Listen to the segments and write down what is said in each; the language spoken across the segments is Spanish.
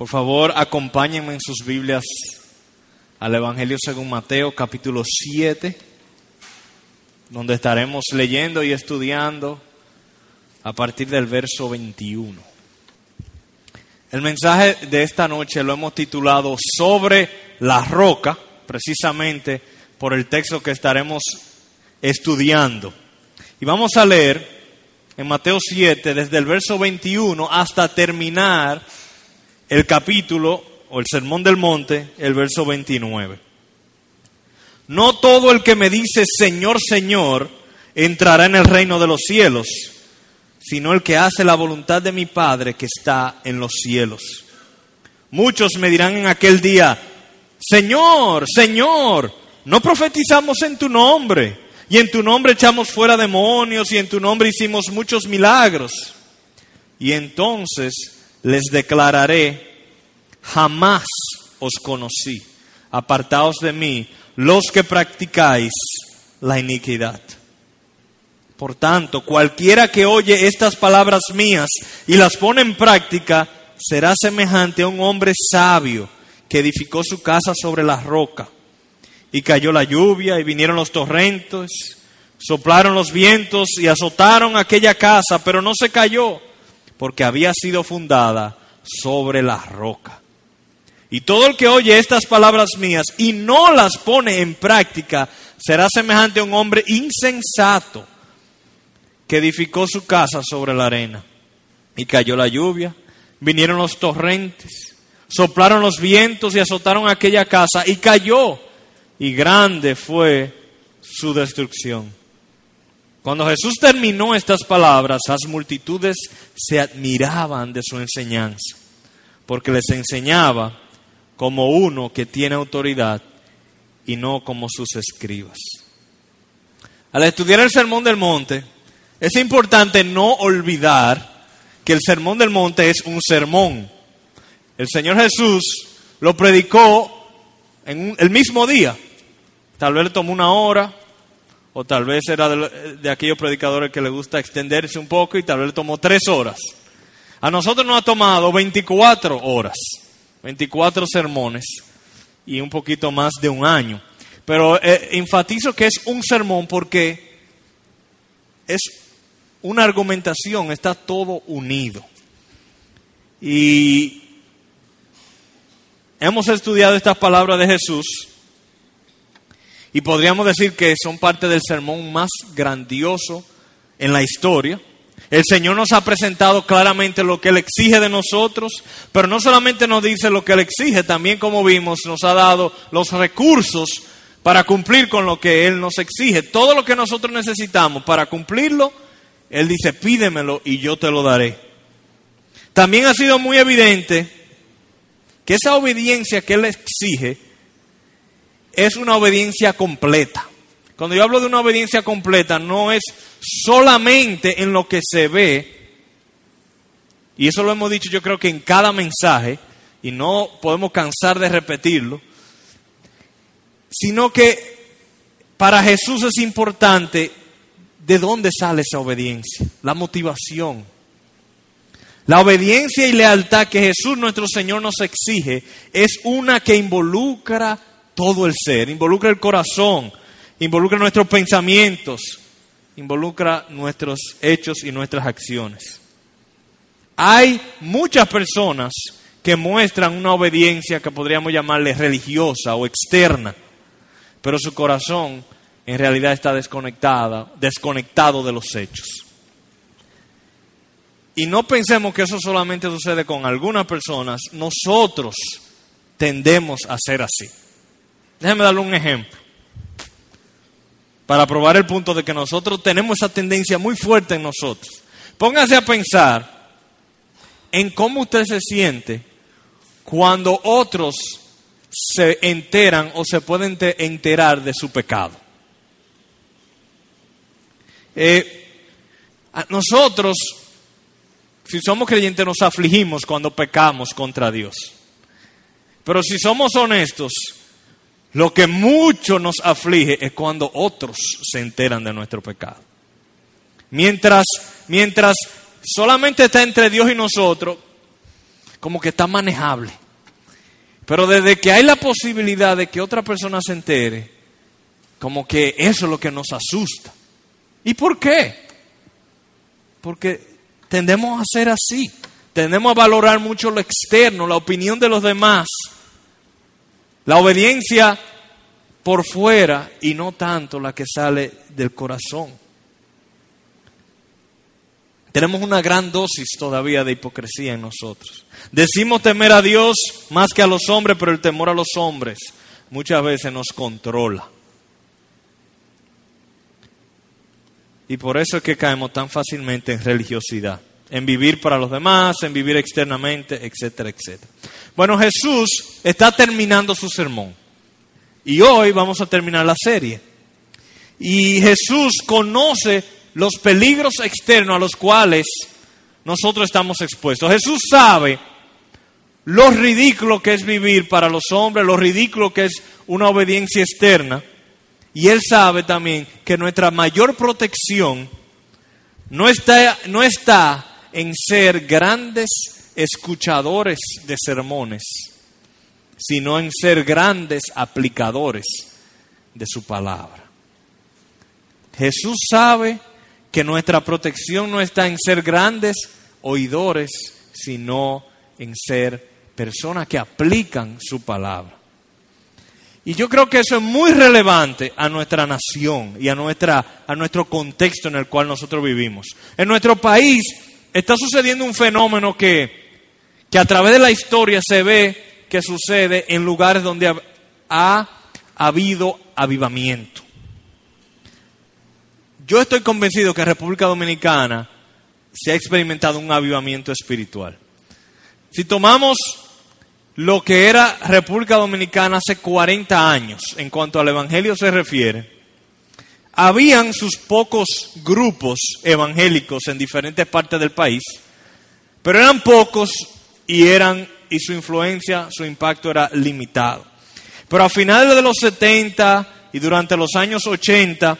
Por favor, acompáñenme en sus Biblias al Evangelio según Mateo, capítulo 7, donde estaremos leyendo y estudiando a partir del verso 21. El mensaje de esta noche lo hemos titulado Sobre la Roca, precisamente por el texto que estaremos estudiando. Y vamos a leer en Mateo 7, desde el verso 21 hasta terminar el capítulo o el Sermón del Monte, el verso 29. No todo el que me dice Señor, Señor, entrará en el reino de los cielos, sino el que hace la voluntad de mi Padre que está en los cielos. Muchos me dirán en aquel día, Señor, Señor, ¿no profetizamos en tu nombre? Y en tu nombre echamos fuera demonios, y en tu nombre hicimos muchos milagros. Y entonces les declararé, jamás os conocí, apartaos de mí, los que practicáis la iniquidad. Por tanto, cualquiera que oye estas palabras mías y las pone en práctica, será semejante a un hombre sabio que edificó su casa sobre la roca. Y cayó la lluvia, y vinieron los torrentes, soplaron los vientos y azotaron aquella casa, pero no se cayó, porque había sido fundada sobre la roca. Y todo el que oye estas palabras mías y no las pone en práctica, será semejante a un hombre insensato que edificó su casa sobre la arena. Y cayó la lluvia, vinieron los torrentes, soplaron los vientos y azotaron aquella casa, y cayó, y grande fue su destrucción. Cuando Jesús terminó estas palabras, las multitudes se admiraban de su enseñanza, porque les enseñaba como uno que tiene autoridad y no como sus escribas. Al estudiar el Sermón del Monte, es importante no olvidar que el Sermón del Monte es un sermón. El Señor Jesús lo predicó en el mismo día. Tal vez le tomó una hora, o tal vez era de aquellos predicadores que les gusta extenderse un poco y tal vez le tomó 3 horas. A nosotros nos ha tomado 24 horas, 24 sermones y un poquito más de un año. Pero enfatizo que es un sermón porque es una argumentación, está todo unido. Y hemos estudiado estas palabras de Jesús. Y podríamos decir que son parte del sermón más grandioso en la historia. El Señor nos ha presentado claramente lo que Él exige de nosotros, pero no solamente nos dice lo que Él exige, también como vimos nos ha dado los recursos para cumplir con lo que Él nos exige. Todo lo que nosotros necesitamos para cumplirlo, Él dice pídemelo y yo te lo daré. También ha sido muy evidente que esa obediencia que Él exige es una obediencia completa. Cuando yo hablo de una obediencia completa, no es solamente en lo que se ve, y eso lo hemos dicho yo creo que en cada mensaje, y no podemos cansar de repetirlo, sino que para Jesús es importante de dónde sale esa obediencia, la motivación. La obediencia y lealtad que Jesús nuestro Señor nos exige es una que involucra todo el ser, involucra el corazón, involucra nuestros pensamientos, involucra nuestros hechos y nuestras acciones. Hay muchas personas que muestran una obediencia que podríamos llamarle religiosa o externa, pero su corazón en realidad está desconectado de los hechos. Y no pensemos que eso solamente sucede con algunas personas, nosotros tendemos a ser así. Déjeme darle un ejemplo para probar el punto de que nosotros tenemos esa tendencia muy fuerte en nosotros. Póngase a pensar en cómo usted se siente cuando otros se enteran o se pueden enterar de su pecado. Nosotros, si somos creyentes, nos afligimos cuando pecamos contra Dios. Pero si somos honestos, lo que mucho nos aflige es cuando otros se enteran de nuestro pecado. Mientras solamente está entre Dios y nosotros, como que está manejable. Pero desde que hay la posibilidad de que otra persona se entere, como que eso es lo que nos asusta. ¿Y por qué? Porque tendemos a ser así. Tendemos a valorar mucho lo externo, la opinión de los demás, la obediencia por fuera y no tanto la que sale del corazón. Tenemos una gran dosis todavía de hipocresía en nosotros. Decimos temer a Dios más que a los hombres, pero el temor a los hombres muchas veces nos controla. Y por eso es que caemos tan fácilmente en religiosidad, en vivir para los demás, en vivir externamente, etcétera, etcétera. Bueno, Jesús está terminando su sermón. Y hoy vamos a terminar la serie. Y Jesús conoce los peligros externos a los cuales nosotros estamos expuestos. Jesús sabe lo ridículo que es vivir para los hombres, lo ridículo que es una obediencia externa. Y Él sabe también que nuestra mayor protección no está en ser grandes escuchadores de sermones, sino en ser grandes aplicadores de su palabra. Jesús sabe que nuestra protección no está en ser grandes oidores, sino en ser personas que aplican su palabra. Y yo creo que eso es muy relevante a nuestra nación y a nuestro contexto en el cual nosotros vivimos. En nuestro país está sucediendo un fenómeno que a través de la historia se ve que sucede en lugares donde ha habido avivamiento. Yo estoy convencido que en República Dominicana se ha experimentado un avivamiento espiritual. Si tomamos lo que era República Dominicana hace 40 años, en cuanto al evangelio se refiere, habían sus pocos grupos evangélicos en diferentes partes del país, pero eran pocos y su influencia, su impacto era limitado. Pero a finales de los 70 y durante los años 80,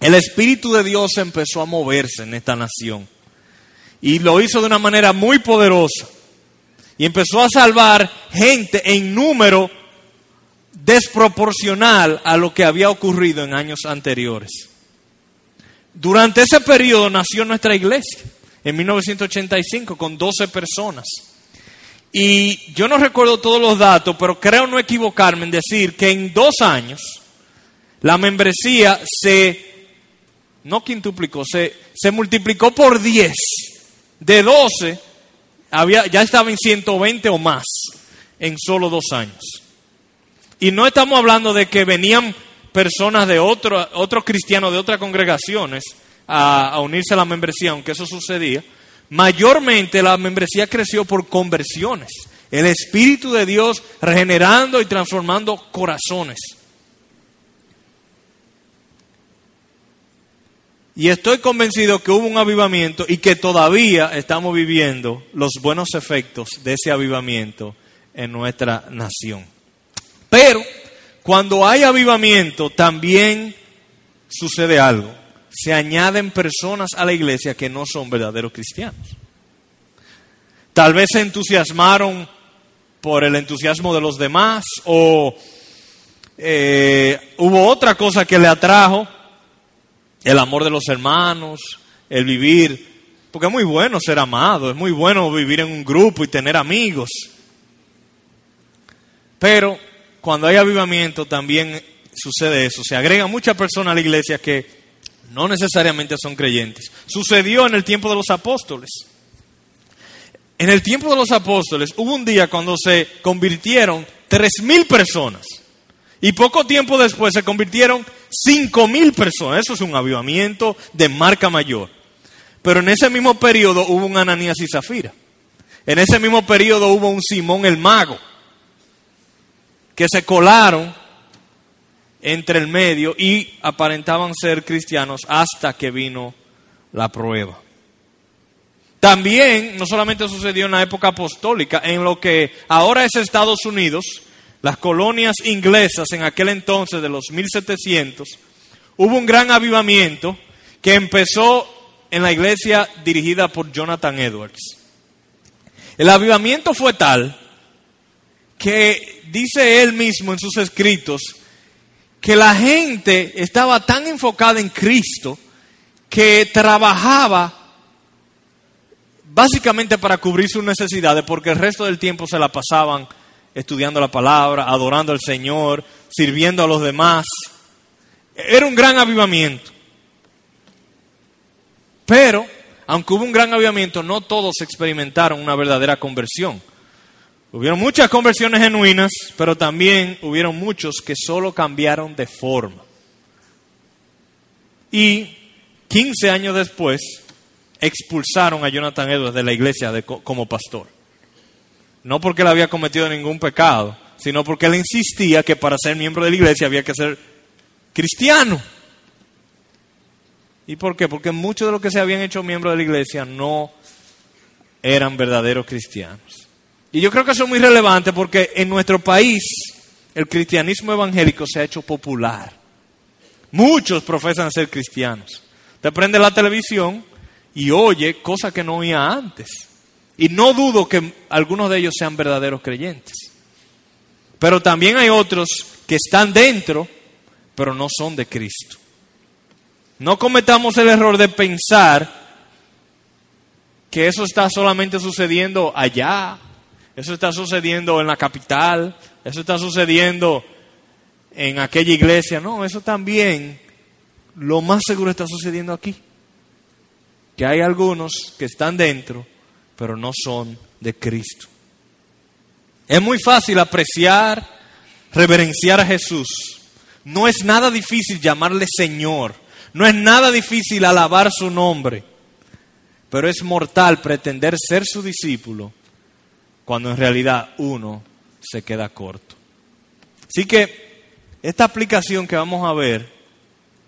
el Espíritu de Dios empezó a moverse en esta nación y lo hizo de una manera muy poderosa y empezó a salvar gente en número desproporcional a lo que había ocurrido en años anteriores. Durante ese periodo nació nuestra iglesia en 1985 con 12 personas. Y yo no recuerdo todos los datos, pero creo no equivocarme en decir que en 2 años la membresía se multiplicó por 10. De 12, ya estaba en 120 o más en solo 2 años. Y no estamos hablando de que venían personas de otros cristianos de otras congregaciones a unirse a la membresía, aunque eso sucedía. Mayormente la membresía creció por conversiones. El Espíritu de Dios regenerando y transformando corazones. Y estoy convencido que hubo un avivamiento y que todavía estamos viviendo los buenos efectos de ese avivamiento en nuestra nación. Pero cuando hay avivamiento también sucede algo. Se añaden personas a la iglesia que no son verdaderos cristianos. Tal vez se entusiasmaron por el entusiasmo de los demás o hubo otra cosa que le atrajo. El amor de los hermanos, el vivir, porque es muy bueno ser amado, es muy bueno vivir en un grupo y tener amigos. Pero cuando hay avivamiento también sucede eso, se agregan muchas personas a la iglesia que no necesariamente son creyentes. Sucedió en el tiempo de los apóstoles. En el tiempo de los apóstoles hubo un día cuando se convirtieron 3,000 personas. Y poco tiempo después se convirtieron 5,000 personas. Eso es un avivamiento de marca mayor. Pero en ese mismo periodo hubo un Ananías y Zafira. En ese mismo periodo hubo un Simón el Mago, que se colaron entre el medio y aparentaban ser cristianos hasta que vino la prueba. También, no solamente sucedió en la época apostólica, en lo que ahora es Estados Unidos, las colonias inglesas en aquel entonces de los 1700, hubo un gran avivamiento que empezó en la iglesia dirigida por Jonathan Edwards. El avivamiento fue tal que dice él mismo en sus escritos que la gente estaba tan enfocada en Cristo que trabajaba básicamente para cubrir sus necesidades, porque el resto del tiempo se la pasaban estudiando la palabra, adorando al Señor, sirviendo a los demás. Era un gran avivamiento. Pero, aunque hubo un gran avivamiento, no todos experimentaron una verdadera conversión. Hubieron muchas conversiones genuinas, pero también hubieron muchos que solo cambiaron de forma. Y 15 años después, expulsaron a Jonathan Edwards de la iglesia como pastor. No porque él había cometido ningún pecado, sino porque él insistía que para ser miembro de la iglesia había que ser cristiano. ¿Y por qué? Porque muchos de los que se habían hecho miembros de la iglesia no eran verdaderos cristianos. Y yo creo que eso es muy relevante porque en nuestro país el cristianismo evangélico se ha hecho popular. Muchos profesan ser cristianos. Te prende la televisión y oye cosas que no oía antes. Y no dudo que algunos de ellos sean verdaderos creyentes. Pero también hay otros que están dentro, pero no son de Cristo. No cometamos el error de pensar que eso está solamente sucediendo allá. Eso está sucediendo en la capital. Eso está sucediendo en aquella iglesia. No, eso también lo más seguro está sucediendo aquí. Que hay algunos que están dentro, pero no son de Cristo. Es muy fácil apreciar, reverenciar a Jesús. No es nada difícil llamarle Señor. No es nada difícil alabar su nombre. Pero es mortal pretender ser su discípulo cuando en realidad uno se queda corto. Así que esta aplicación que vamos a ver,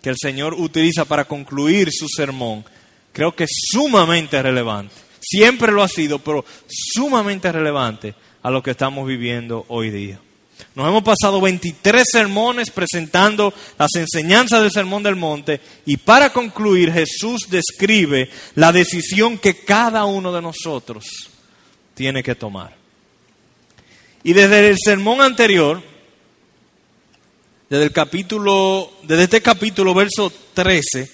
que el Señor utiliza para concluir su sermón, creo que es sumamente relevante. Siempre lo ha sido, pero sumamente relevante a lo que estamos viviendo hoy día. Nos hemos pasado 23 sermones presentando las enseñanzas del Sermón del Monte y para concluir Jesús describe la decisión que cada uno de nosotros tiene que tomar. Y desde el sermón anterior, desde este capítulo, verso 13,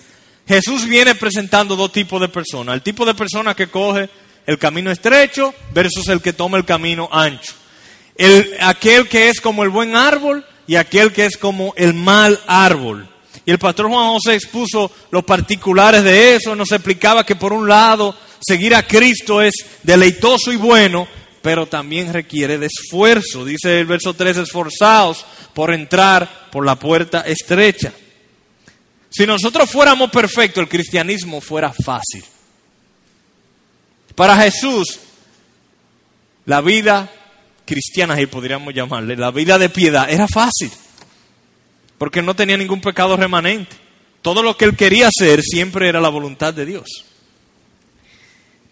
Jesús viene presentando dos tipos de personas. El tipo de persona que coge el camino estrecho versus el que toma el camino ancho. Aquel que es como el buen árbol y aquel que es como el mal árbol. Y el pastor Juan José expuso los particulares de eso. Nos explicaba que por un lado seguir a Cristo es deleitoso y bueno, pero también requiere de esfuerzo. Dice el verso 3, esforzaos por entrar por la puerta estrecha. Si nosotros fuéramos perfectos, el cristianismo fuera fácil. Para Jesús, la vida cristiana, y podríamos llamarle, la vida de piedad era fácil, porque no tenía ningún pecado remanente. Todo lo que él quería hacer siempre era la voluntad de Dios.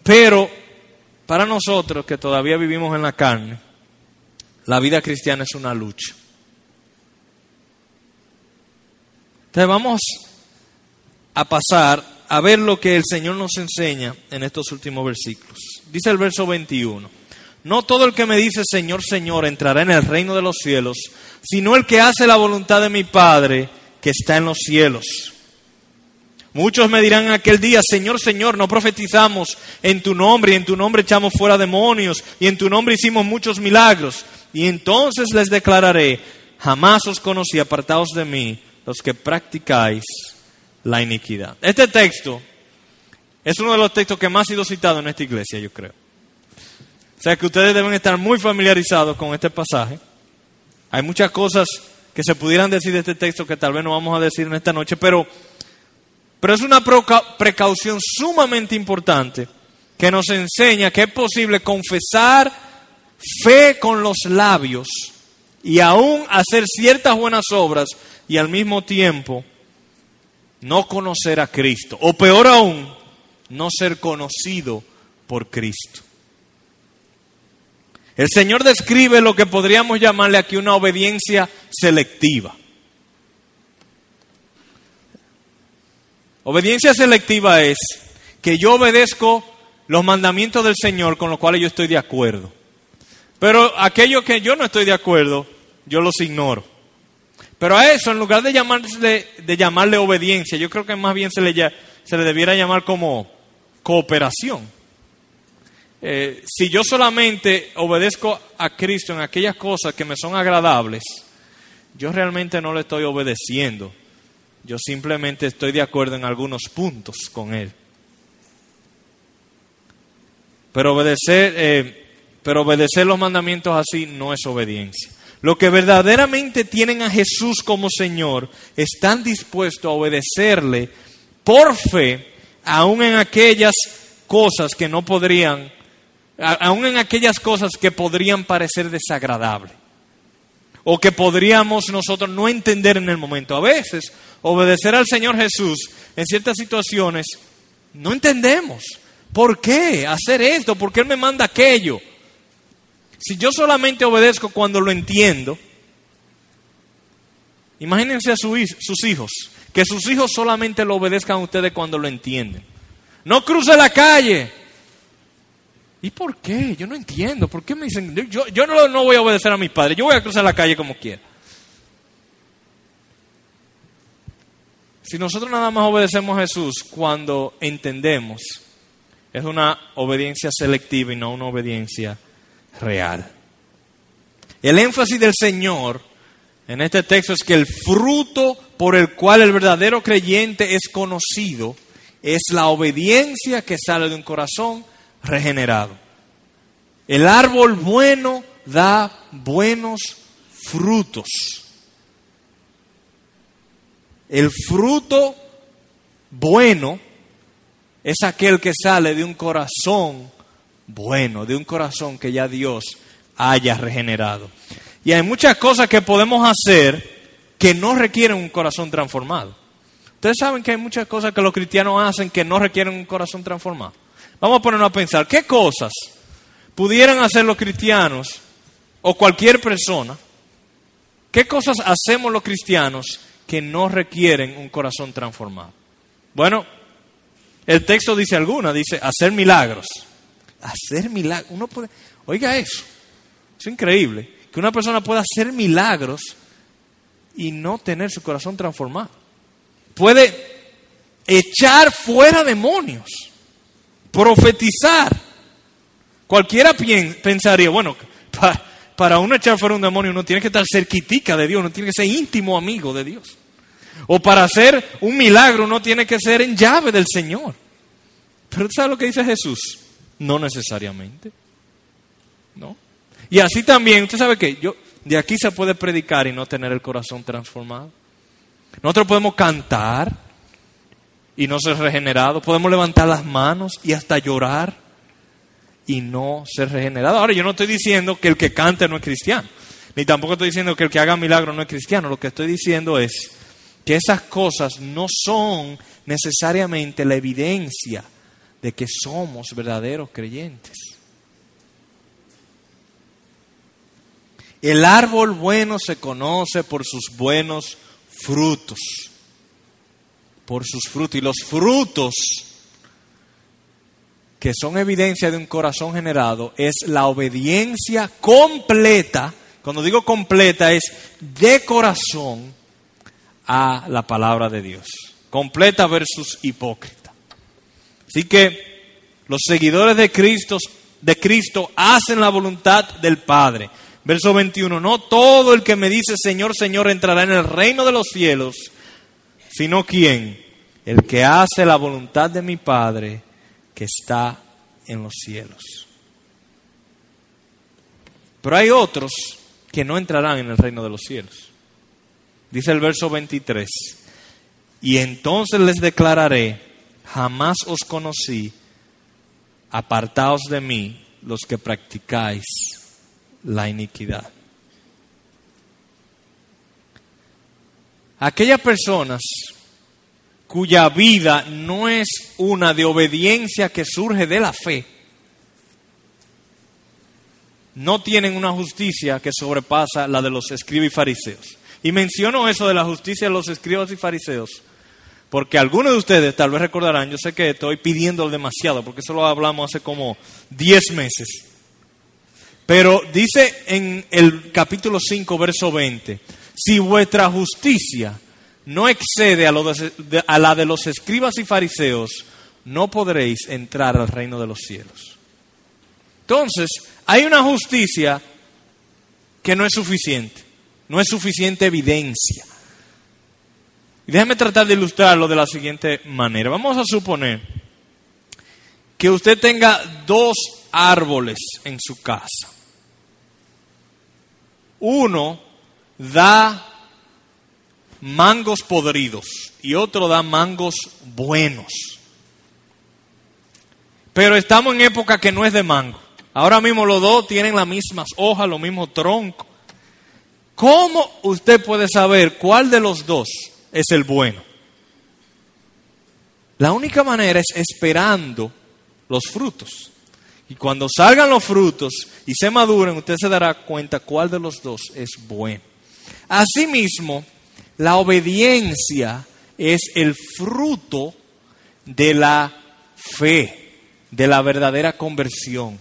Pero para nosotros que todavía vivimos en la carne, la vida cristiana es una lucha. Entonces vamos a pasar a ver lo que el Señor nos enseña en estos últimos versículos. Dice el verso 21. No todo el que me dice Señor, Señor entrará en el reino de los cielos, sino el que hace la voluntad de mi Padre que está en los cielos. Muchos me dirán en aquel día, Señor, Señor, no profetizamos en tu nombre, y en tu nombre echamos fuera demonios, y en tu nombre hicimos muchos milagros. Y entonces les declararé, jamás os conocí, apartaos de mí, los que practicáis la iniquidad. Este texto es uno de los textos que más ha sido citado en esta iglesia, yo creo. O sea que ustedes deben estar muy familiarizados con este pasaje. Hay muchas cosas que se pudieran decir de este texto que tal vez no vamos a decir en esta noche, pero es una precaución sumamente importante que nos enseña que es posible confesar fe con los labios y aún hacer ciertas buenas obras y al mismo tiempo no conocer a Cristo. O peor aún, no ser conocido por Cristo. El Señor describe lo que podríamos llamarle aquí una obediencia selectiva. Obediencia selectiva es que yo obedezco los mandamientos del Señor con los cuales yo estoy de acuerdo. Pero aquellos que yo no estoy de acuerdo, yo los ignoro. Pero a eso, en lugar de llamarle obediencia, yo creo que más bien se le debiera llamar como cooperación. Si yo solamente obedezco a Cristo en aquellas cosas que me son agradables, yo realmente no le estoy obedeciendo. Yo simplemente estoy de acuerdo en algunos puntos con Él. Pero obedecer los mandamientos así no es obediencia. Los que verdaderamente tienen a Jesús como Señor están dispuestos a obedecerle por fe, aún en aquellas cosas que podrían parecer desagradables o que podríamos nosotros no entender en el momento. A veces, obedecer al Señor Jesús en ciertas situaciones no entendemos. ¿Por qué hacer esto? ¿Por qué Él me manda aquello? Si yo solamente obedezco cuando lo entiendo, imagínense a sus hijos, que sus hijos solamente lo obedezcan a ustedes cuando lo entienden. No cruce la calle. ¿Y por qué? Yo no entiendo. ¿Por qué me dicen? Yo no voy a obedecer a mis padres. Yo voy a cruzar la calle como quiera. Si nosotros nada más obedecemos a Jesús cuando entendemos, es una obediencia selectiva y no una obediencia real. El énfasis del Señor en este texto es que el fruto por el cual el verdadero creyente es conocido es la obediencia que sale de un corazón regenerado. El árbol bueno da buenos frutos. El fruto bueno es aquel que sale de un corazón bueno, de un corazón que ya Dios haya regenerado. Y hay muchas cosas que podemos hacer que no requieren un corazón transformado. Ustedes saben que hay muchas cosas que los cristianos hacen que no requieren un corazón transformado. Vamos a ponernos a pensar, ¿qué cosas pudieran hacer los cristianos o cualquier persona? ¿Qué cosas hacemos los cristianos que no requieren un corazón transformado? Bueno, el texto dice alguna, dice hacer milagros. Hacer milagros. Uno puede, oiga eso, es increíble, que una persona pueda hacer milagros y no tener su corazón transformado. Puede echar fuera demonios. Profetizar. Cualquiera pensaría, bueno, para uno echar fuera un demonio uno tiene que estar cerquitica de Dios, uno tiene que ser íntimo amigo de Dios. O para hacer un milagro uno tiene que ser en llave del Señor. Pero ¿tú sabes lo que dice Jesús? No necesariamente. ¿No? Y así también, ¿usted sabe qué? De aquí se puede predicar y no tener el corazón transformado. Nosotros podemos cantar y no ser regenerado. Podemos levantar las manos y hasta llorar y no ser regenerado. Ahora, yo no estoy diciendo que el que cante no es cristiano. Ni tampoco estoy diciendo que el que haga milagro no es cristiano. Lo que estoy diciendo es que esas cosas no son necesariamente la evidencia de que somos verdaderos creyentes. El árbol bueno se conoce por sus buenos frutos. Por sus frutos. Y los frutos que son evidencia de un corazón generado es la obediencia completa. Cuando digo completa es de corazón a la palabra de Dios. Completa versus hipócrita. Así que los seguidores de Cristo hacen la voluntad del Padre. Verso 21. No todo el que me dice Señor, Señor entrará en el reino de los cielos, sino ¿quién? El que hace la voluntad de mi Padre que está en los cielos. Pero hay otros que no entrarán en el reino de los cielos. Dice el verso 23. Y entonces les declararé, jamás os conocí, apartaos de mí los que practicáis la iniquidad. Aquellas personas cuya vida no es una de obediencia que surge de la fe, no tienen una justicia que sobrepasa la de los escribas y fariseos. Y menciono eso de la justicia de los escribas y fariseos Porque algunos de ustedes tal vez recordarán, yo sé que estoy pidiendo demasiado, porque eso lo hablamos hace como 10 meses. Pero dice en el capítulo 5, verso 20, si vuestra justicia no excede a la de los escribas y fariseos, no podréis entrar al reino de los cielos. Entonces, hay una justicia que no es suficiente. No es suficiente evidencia. Y déjame tratar de ilustrarlo de la siguiente manera. Vamos a suponer que usted tenga 2 árboles en su casa. Uno da mangos podridos y otro da mangos buenos. Pero estamos en época que no es de mango. Ahora mismo los dos tienen las mismas hojas, los mismos troncos. ¿Cómo usted puede saber cuál de los dos es el bueno? La única manera es esperando los frutos. Y cuando salgan los frutos y se maduren, usted se dará cuenta cuál de los dos es bueno. Asimismo, la obediencia es el fruto de la fe, de la verdadera conversión.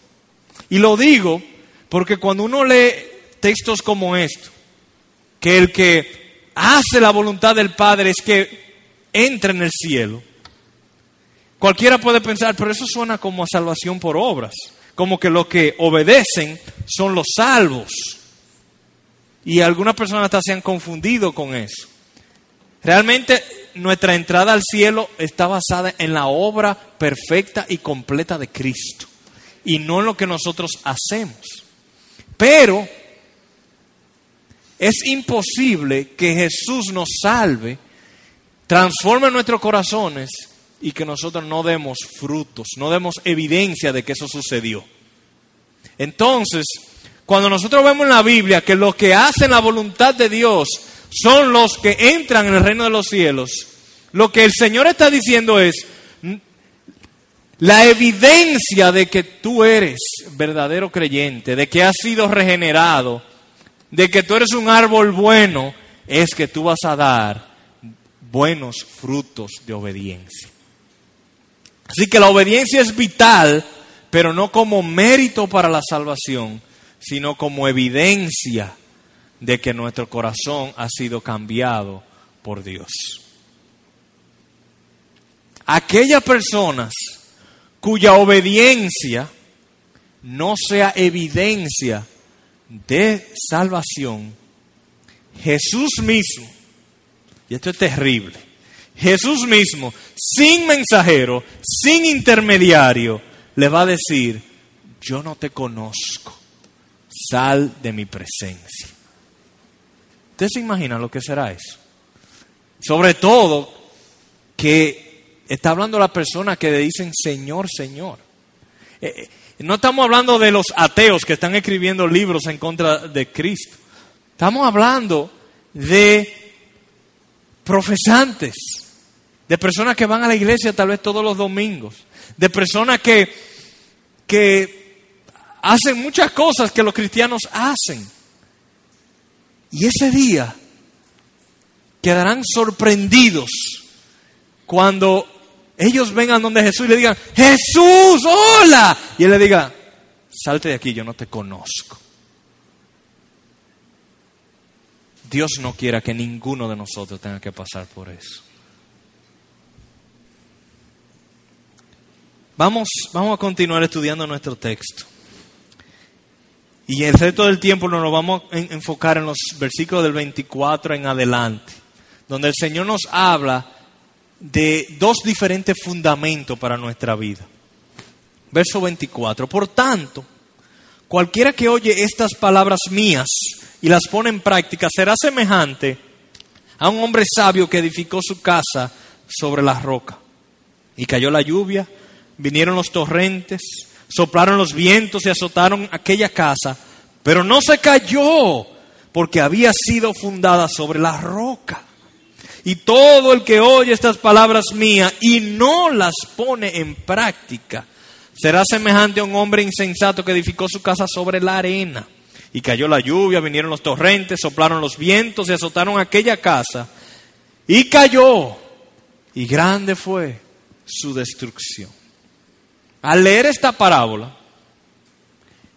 Y lo digo porque cuando uno lee textos como esto, que el que hace la voluntad del Padre es que entra en el cielo, cualquiera puede pensar, pero eso suena como a salvación por obras, como que los que obedecen son los salvos. Y algunas personas hasta se han confundido con eso. Realmente nuestra entrada al cielo está basada en la obra perfecta y completa de Cristo. Y no en lo que nosotros hacemos. Pero es imposible que Jesús nos salve, transforme nuestros corazones y que nosotros no demos frutos, no demos evidencia de que eso sucedió. Entonces, cuando nosotros vemos en la Biblia que los que hacen la voluntad de Dios son los que entran en el reino de los cielos, lo que el Señor está diciendo es la evidencia de que tú eres verdadero creyente, de que has sido regenerado, de que tú eres un árbol bueno, es que tú vas a dar buenos frutos de obediencia. Así que la obediencia es vital, pero no como mérito para la salvación, sino como evidencia de que nuestro corazón ha sido cambiado por Dios. Aquellas personas cuya obediencia no sea evidencia de salvación, Jesús mismo, y esto es terrible, Jesús mismo, sin mensajero, sin intermediario, le va a decir, yo no te conozco. Sal de mi presencia. ¿Usted se imagina lo que será eso? Sobre todo que está hablando la persona que le dicen Señor, Señor. No estamos hablando de los ateos que están escribiendo libros en contra de Cristo. Estamos hablando de profesantes, de personas que van a la iglesia tal vez todos los domingos, de personas que hacen muchas cosas que los cristianos hacen. Y ese día quedarán sorprendidos cuando ellos vengan donde Jesús y le digan, Jesús, hola. Y él le diga, salte de aquí, yo no te conozco. Dios no quiera que ninguno de nosotros tenga que pasar por eso. Vamos a continuar estudiando nuestro texto. Y el resto del tiempo nos vamos a enfocar en los versículos del 24 en adelante, donde el Señor nos habla de 2 diferentes fundamentos para nuestra vida. Verso 24. Por tanto, cualquiera que oye estas palabras mías y las pone en práctica será semejante a un hombre sabio que edificó su casa sobre la roca. Y cayó la lluvia, vinieron los torrentes, soplaron los vientos y azotaron aquella casa, pero no se cayó, porque había sido fundada sobre la roca. Y todo el que oye estas palabras mías y no las pone en práctica, será semejante a un hombre insensato que edificó su casa sobre la arena. Y cayó la lluvia, vinieron los torrentes, soplaron los vientos y azotaron aquella casa. Y cayó, y grande fue su destrucción. Al leer esta parábola,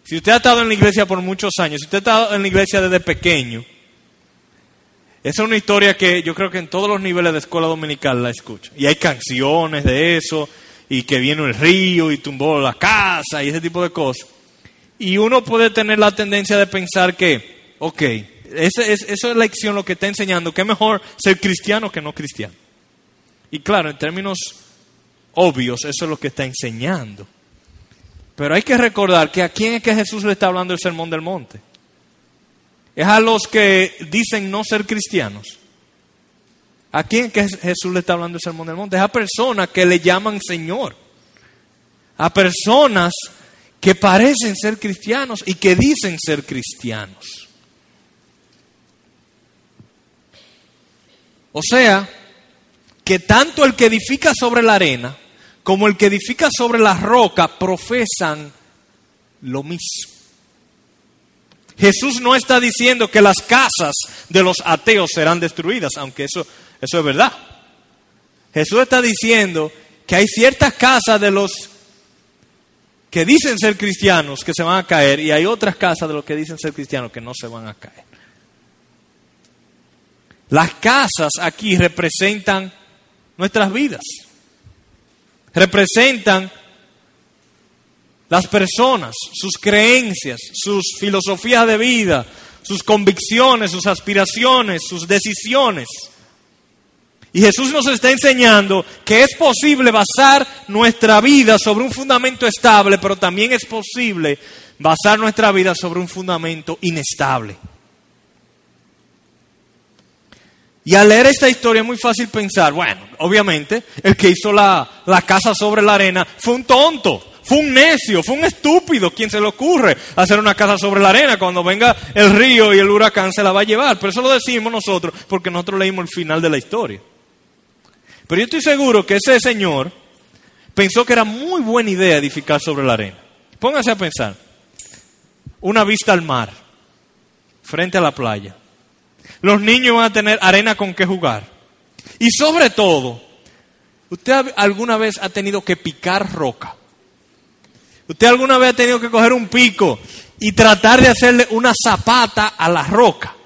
si usted ha estado en la iglesia por muchos años, si usted ha estado en la iglesia desde pequeño, esa es una historia que yo creo que en todos los niveles de escuela dominical la escucho. Y hay canciones de eso, y que vino el río y tumbó la casa y ese tipo de cosas. Y uno puede tener la tendencia de pensar que, ok, esa es la lección, lo que está enseñando, que es mejor ser cristiano que no cristiano. Y claro, en términos obvios, eso es lo que está enseñando. Pero hay que recordar que a quién es que Jesús le está hablando el Sermón del Monte. Es a los que dicen no ser cristianos. ¿A quién es que Jesús le está hablando el Sermón del Monte? Es a personas que le llaman Señor. A personas que parecen ser cristianos y que dicen ser cristianos. O sea, que tanto el que edifica sobre la arena como el que edifica sobre la roca profesan lo mismo. Jesús no está diciendo que las casas de los ateos serán destruidas, aunque eso es verdad. Jesús está diciendo que hay ciertas casas de los que dicen ser cristianos que se van a caer y hay otras casas de los que dicen ser cristianos que no se van a caer. Las casas aquí representan nuestras vidas, representan las personas, sus creencias, sus filosofías de vida, sus convicciones, sus aspiraciones, sus decisiones. Y Jesús nos está enseñando que es posible basar nuestra vida sobre un fundamento estable, pero también es posible basar nuestra vida sobre un fundamento inestable. Y al leer esta historia es muy fácil pensar, bueno, obviamente, el que hizo la casa sobre la arena fue un tonto. Fue un necio, fue un estúpido quien se le ocurre hacer una casa sobre la arena. Cuando venga el río y el huracán se la va a llevar. Pero eso lo decimos nosotros porque nosotros leímos el final de la historia. Pero yo estoy seguro que ese señor pensó que era muy buena idea edificar sobre la arena. Pónganse a pensar. Una vista al mar, frente a la playa. Los niños van a tener arena con que jugar. Y sobre todo, ¿usted alguna vez ha tenido que picar roca? ¿Usted alguna vez ha tenido que coger un pico y tratar de hacerle una zapata a la roca?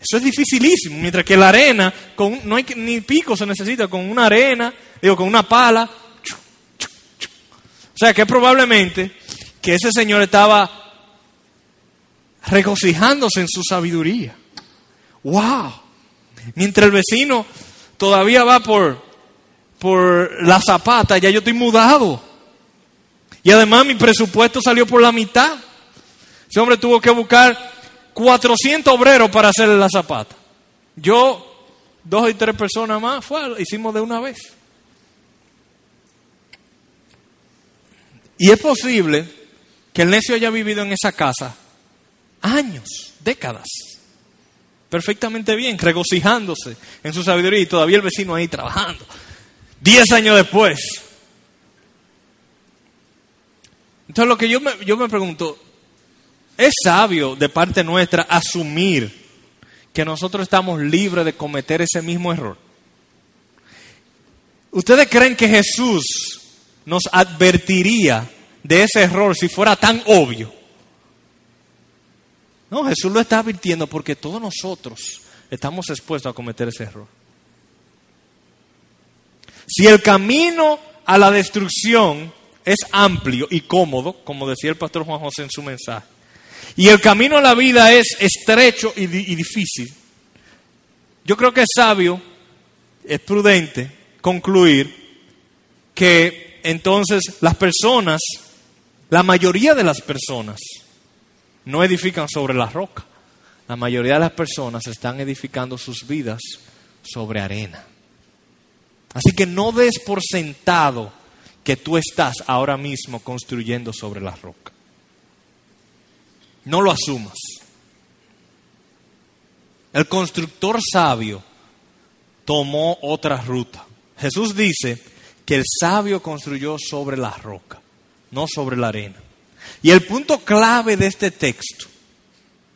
Eso es dificilísimo. Mientras que la arena, no hay ni pico se necesita, con una pala. O sea que probablemente que ese señor estaba regocijándose en su sabiduría. ¡Wow! Mientras el vecino todavía va por la zapata, ya yo estoy mudado. Y además mi presupuesto salió por la mitad. Ese hombre tuvo que buscar 400 obreros para hacerle la zapata. Yo, 2 y 3 personas más, hicimos de una vez. Y es posible que el necio haya vivido en esa casa años, décadas, perfectamente bien, regocijándose en su sabiduría y todavía el vecino ahí trabajando. 10 años después. Entonces lo que yo me pregunto, ¿es sabio de parte nuestra asumir que nosotros estamos libres de cometer ese mismo error? ¿Ustedes creen que Jesús nos advertiría de ese error si fuera tan obvio? No, Jesús lo está advirtiendo porque todos nosotros estamos expuestos a cometer ese error. Si el camino a la destrucción es amplio y cómodo, como decía el pastor Juan José en su mensaje, y el camino a la vida es estrecho y difícil, yo creo que es sabio, es prudente concluir que entonces la mayoría de las personas no edifican sobre la roca. La mayoría de las personas están edificando sus vidas sobre arena. Así que no des por sentado que tú estás ahora mismo construyendo sobre la roca. No lo asumas. El constructor sabio tomó otra ruta. Jesús dice que el sabio construyó sobre la roca, no sobre la arena. Y el punto clave de este texto,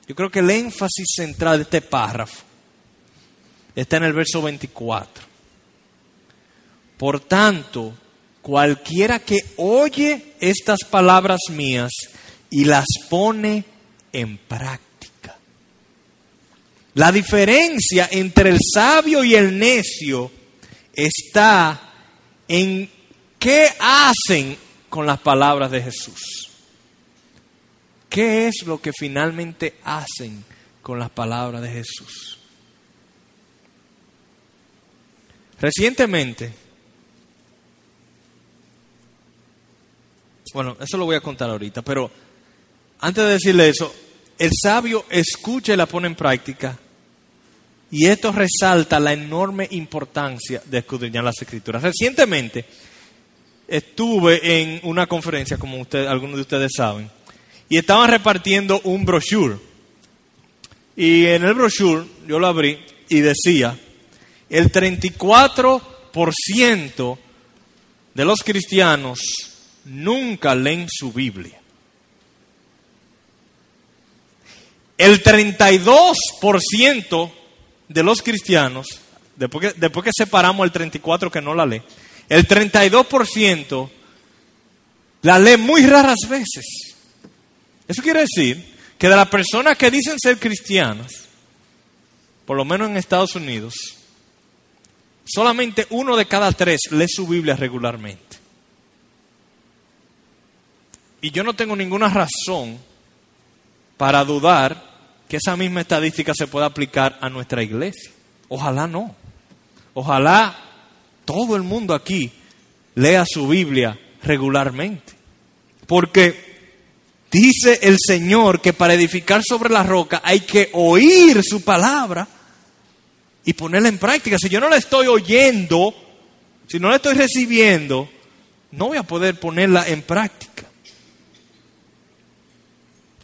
yo creo que el énfasis central de este párrafo, está en el verso 24. Por tanto, cualquiera que oye estas palabras mías y las pone en práctica. La diferencia entre el sabio y el necio está en qué hacen con las palabras de Jesús. ¿Qué es lo que finalmente hacen con las palabras de Jesús? Recientemente, bueno, eso lo voy a contar ahorita, pero antes de decirle eso, el sabio escucha y la pone en práctica. Y esto resalta la enorme importancia de escudriñar las Escrituras. Recientemente estuve en una conferencia, como algunos de ustedes saben, y estaban repartiendo un brochure. Y en el brochure, yo lo abrí y decía, el 34% de los cristianos nunca leen su Biblia. El 32% de los cristianos, después que separamos el 34% que no la lee, el 32% la lee muy raras veces. Eso quiere decir que de las personas que dicen ser cristianas, por lo menos en Estados Unidos, solamente 1 de cada 3 lee su Biblia regularmente. Y yo no tengo ninguna razón para dudar que esa misma estadística se pueda aplicar a nuestra iglesia. Ojalá no. Ojalá todo el mundo aquí lea su Biblia regularmente. Porque dice el Señor que para edificar sobre la roca hay que oír su palabra y ponerla en práctica. Si yo no la estoy oyendo, si no la estoy recibiendo, no voy a poder ponerla en práctica.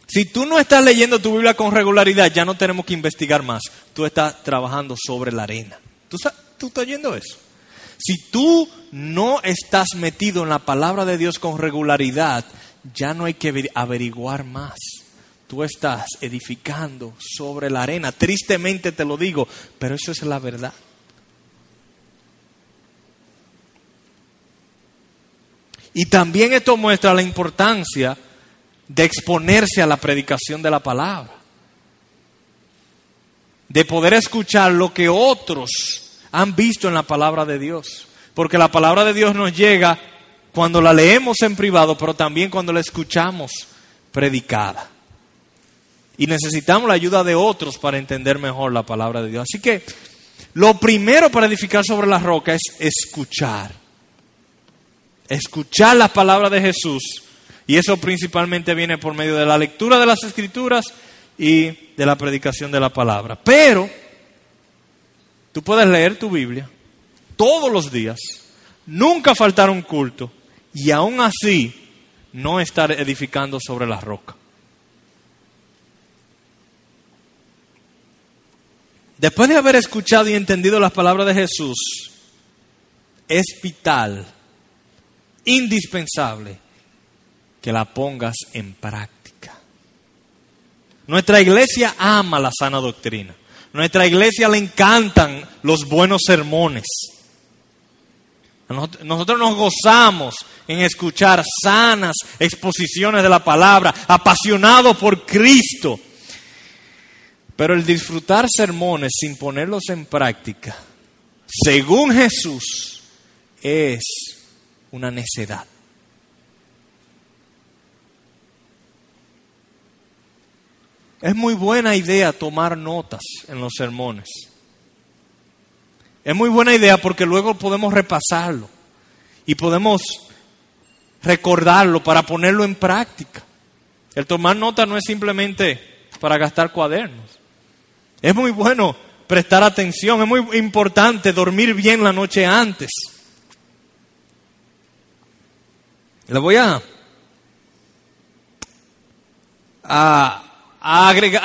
Si tú no estás leyendo tu Biblia con regularidad, ya no tenemos que investigar más. Tú estás trabajando sobre la arena. ¿Tú estás oyendo eso? Si tú no estás metido en la palabra de Dios con regularidad, ya no hay que averiguar más. Tú estás edificando sobre la arena. Tristemente te lo digo, pero eso es la verdad. Y también esto muestra la importancia de exponerse a la predicación de la palabra. De poder escuchar lo que otros han visto en la palabra de Dios. Porque la palabra de Dios nos llega cuando la leemos en privado, pero también cuando la escuchamos predicada. Y necesitamos la ayuda de otros para entender mejor la palabra de Dios. Así que lo primero para edificar sobre la roca es escuchar. Escuchar la palabra de Jesús. Y eso principalmente viene por medio de la lectura de las Escrituras y de la predicación de la palabra. Pero tú puedes leer tu Biblia todos los días, nunca faltar un culto y aún así no estar edificando sobre la roca. Después de haber escuchado y entendido las palabras de Jesús, es vital, indispensable, que la pongas en práctica. Nuestra iglesia ama la sana doctrina. Nuestra iglesia le encantan los buenos sermones. Nosotros nos gozamos en escuchar sanas exposiciones de la palabra, apasionados por Cristo. Pero el disfrutar sermones sin ponerlos en práctica, según Jesús, es una necedad. Es muy buena idea tomar notas en los sermones. Es muy buena idea porque luego podemos repasarlo y podemos recordarlo para ponerlo en práctica. El tomar notas no es simplemente para gastar cuadernos. Es muy bueno prestar atención, es muy importante dormir bien la noche antes. Les voy a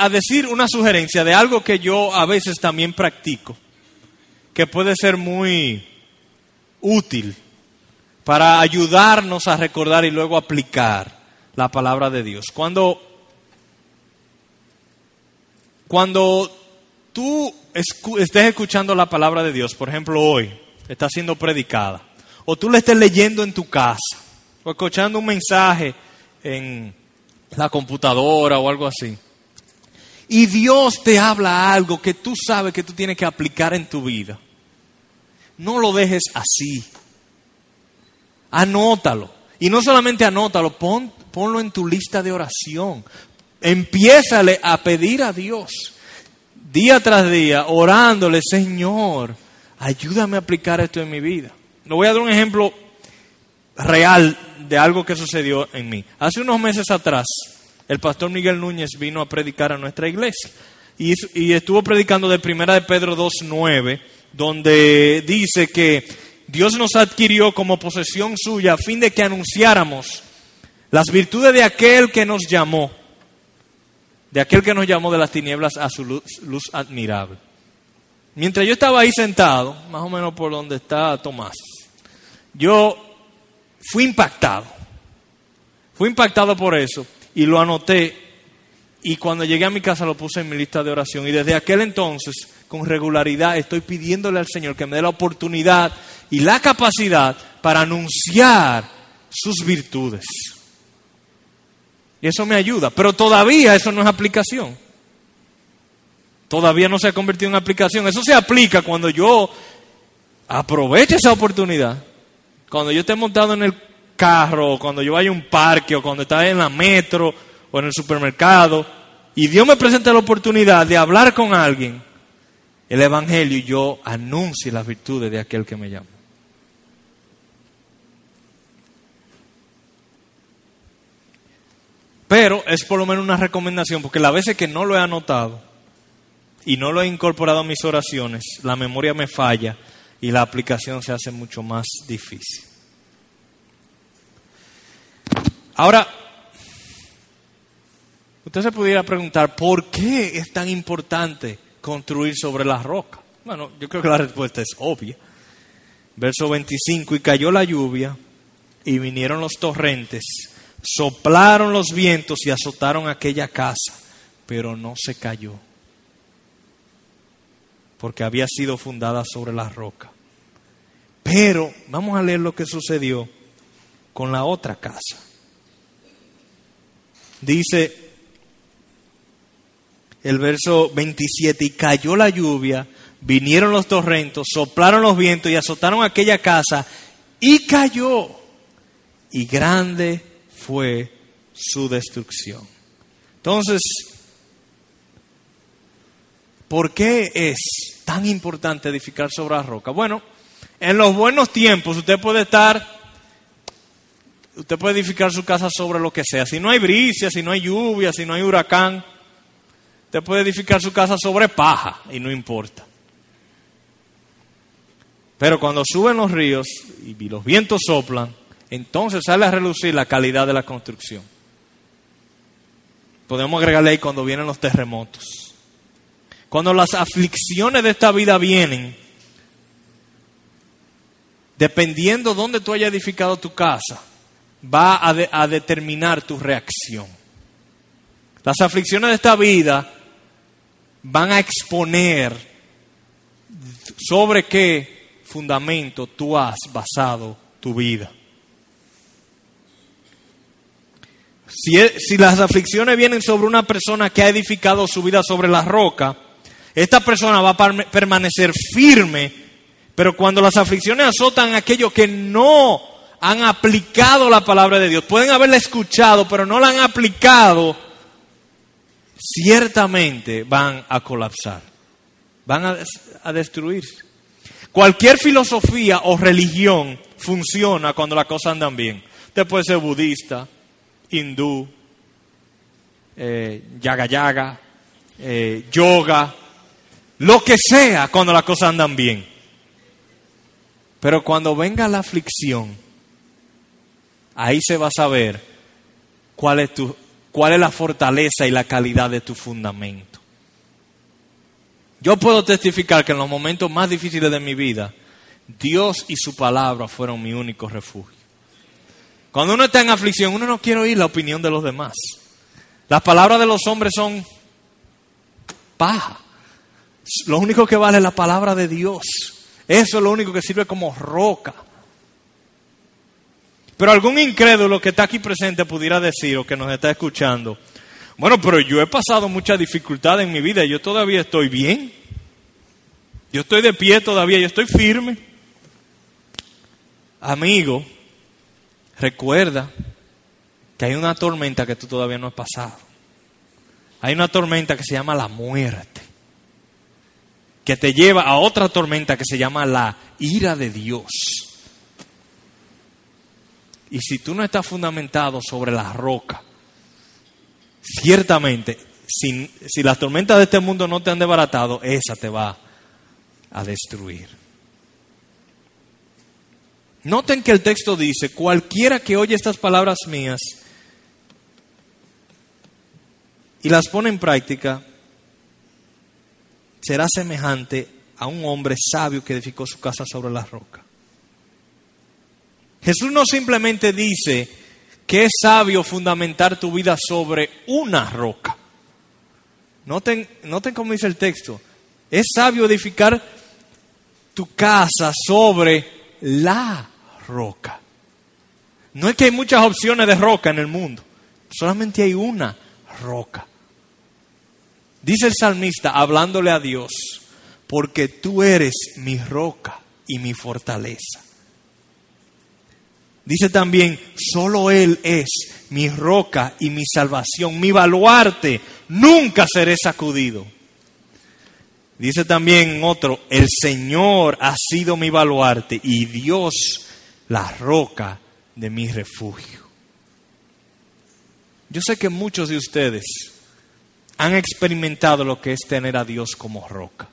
decir una sugerencia de algo que yo a veces también practico, que puede ser muy útil para ayudarnos a recordar y luego aplicar la palabra de Dios. Cuando tú estés escuchando la palabra de Dios, por ejemplo hoy, está siendo predicada, o tú la estés leyendo en tu casa, o escuchando un mensaje en la computadora o algo así, y Dios te habla algo que tú sabes que tú tienes que aplicar en tu vida, no lo dejes así. Anótalo. Y no solamente anótalo, ponlo en tu lista de oración. Empiézale a pedir a Dios, día tras día, orándole, Señor, ayúdame a aplicar esto en mi vida. Le voy a dar un ejemplo real de algo que sucedió en mí. Hace unos meses atrás, el pastor Miguel Núñez vino a predicar a nuestra iglesia. Y estuvo predicando de 1 de Pedro 2:9, donde dice que Dios nos adquirió como posesión suya a fin de que anunciáramos las virtudes de aquel que nos llamó. De aquel que nos llamó de las tinieblas a su luz admirable. Mientras yo estaba ahí sentado, más o menos por donde está Tomás, yo fui impactado. Fui impactado por eso y lo anoté. Y cuando llegué a mi casa lo puse en mi lista de oración. Y desde aquel entonces, con regularidad, estoy pidiéndole al Señor que me dé la oportunidad y la capacidad para anunciar sus virtudes. Y eso me ayuda. Pero todavía eso no es aplicación. Todavía no se ha convertido en aplicación. Eso se aplica cuando yo aproveche esa oportunidad. Cuando yo esté montado en el carro, o cuando yo vaya a un parque, o cuando esté en la metro, o en el supermercado, y Dios me presenta la oportunidad de hablar con alguien el evangelio y yo anuncie las virtudes de aquel que me llama. Pero es por lo menos una recomendación, porque las veces que no lo he anotado y no lo he incorporado a mis oraciones, la memoria me falla y la aplicación se hace mucho más difícil. Ahora, usted se pudiera preguntar, ¿por qué es tan importante construir sobre la roca? Bueno, yo creo que la respuesta es obvia. Verso 25, y cayó la lluvia, y vinieron los torrentes, soplaron los vientos y azotaron aquella casa, pero no se cayó, porque había sido fundada sobre la roca. Pero vamos a leer lo que sucedió con la otra casa. Dice el verso 27, y cayó la lluvia, vinieron los torrentes, soplaron los vientos y azotaron aquella casa, y cayó, y grande fue su destrucción. Entonces, ¿por qué es tan importante edificar sobre la roca? Bueno, en los buenos tiempos usted puede edificar su casa sobre lo que sea. Si no hay brisa, si no hay lluvia, si no hay huracán, usted puede edificar su casa sobre paja y no importa. Pero cuando suben los ríos y los vientos soplan, entonces sale a relucir la calidad de la construcción. Podemos agregarle ahí cuando vienen los terremotos. Cuando las aflicciones de esta vida vienen, dependiendo dónde tú hayas edificado tu casa, va a determinar tu reacción. Las aflicciones de esta vida van a exponer sobre qué fundamento tú has basado tu vida. Si las aflicciones vienen sobre una persona que ha edificado su vida sobre la roca, esta persona va a permanecer firme, pero cuando las aflicciones azotan a aquellos que no han aplicado la palabra de Dios, pueden haberla escuchado, pero no la han aplicado, ciertamente van a colapsar, van a destruirse. Cualquier filosofía o religión funciona cuando las cosas andan bien. Usted puede ser budista, hindú, yaga yaga, yoga, lo que sea cuando las cosas andan bien. Pero cuando venga la aflicción, ahí se va a saber ¿Cuál es la fortaleza y la calidad de tu fundamento? Yo puedo testificar que en los momentos más difíciles de mi vida, Dios y su palabra fueron mi único refugio. Cuando uno está en aflicción, uno no quiere oír la opinión de los demás. Las palabras de los hombres son paja. Lo único que vale es la palabra de Dios. Eso es lo único que sirve como roca. Pero algún incrédulo que está aquí presente pudiera decir, o que nos está escuchando, bueno, pero yo he pasado mucha dificultad en mi vida y yo todavía estoy bien. Yo estoy de pie todavía, yo estoy firme. Amigo, recuerda que hay una tormenta que tú todavía no has pasado. Hay una tormenta que se llama la muerte, que te lleva a otra tormenta que se llama la ira de Dios. Y si tú no estás fundamentado sobre la roca, ciertamente, si las tormentas de este mundo no te han desbaratado, esa te va a destruir. Noten que el texto dice, cualquiera que oye estas palabras mías y las pone en práctica, será semejante a un hombre sabio que edificó su casa sobre la roca. Jesús no simplemente dice que es sabio fundamentar tu vida sobre una roca. Noten cómo dice el texto. Es sabio edificar tu casa sobre la roca. No es que hay muchas opciones de roca en el mundo. Solamente hay una roca. Dice el salmista, hablándole a Dios, porque tú eres mi roca y mi fortaleza. Dice también, solo Él es mi roca y mi salvación, mi baluarte, nunca seré sacudido. Dice también otro, el Señor ha sido mi baluarte y Dios la roca de mi refugio. Yo sé que muchos de ustedes han experimentado lo que es tener a Dios como roca.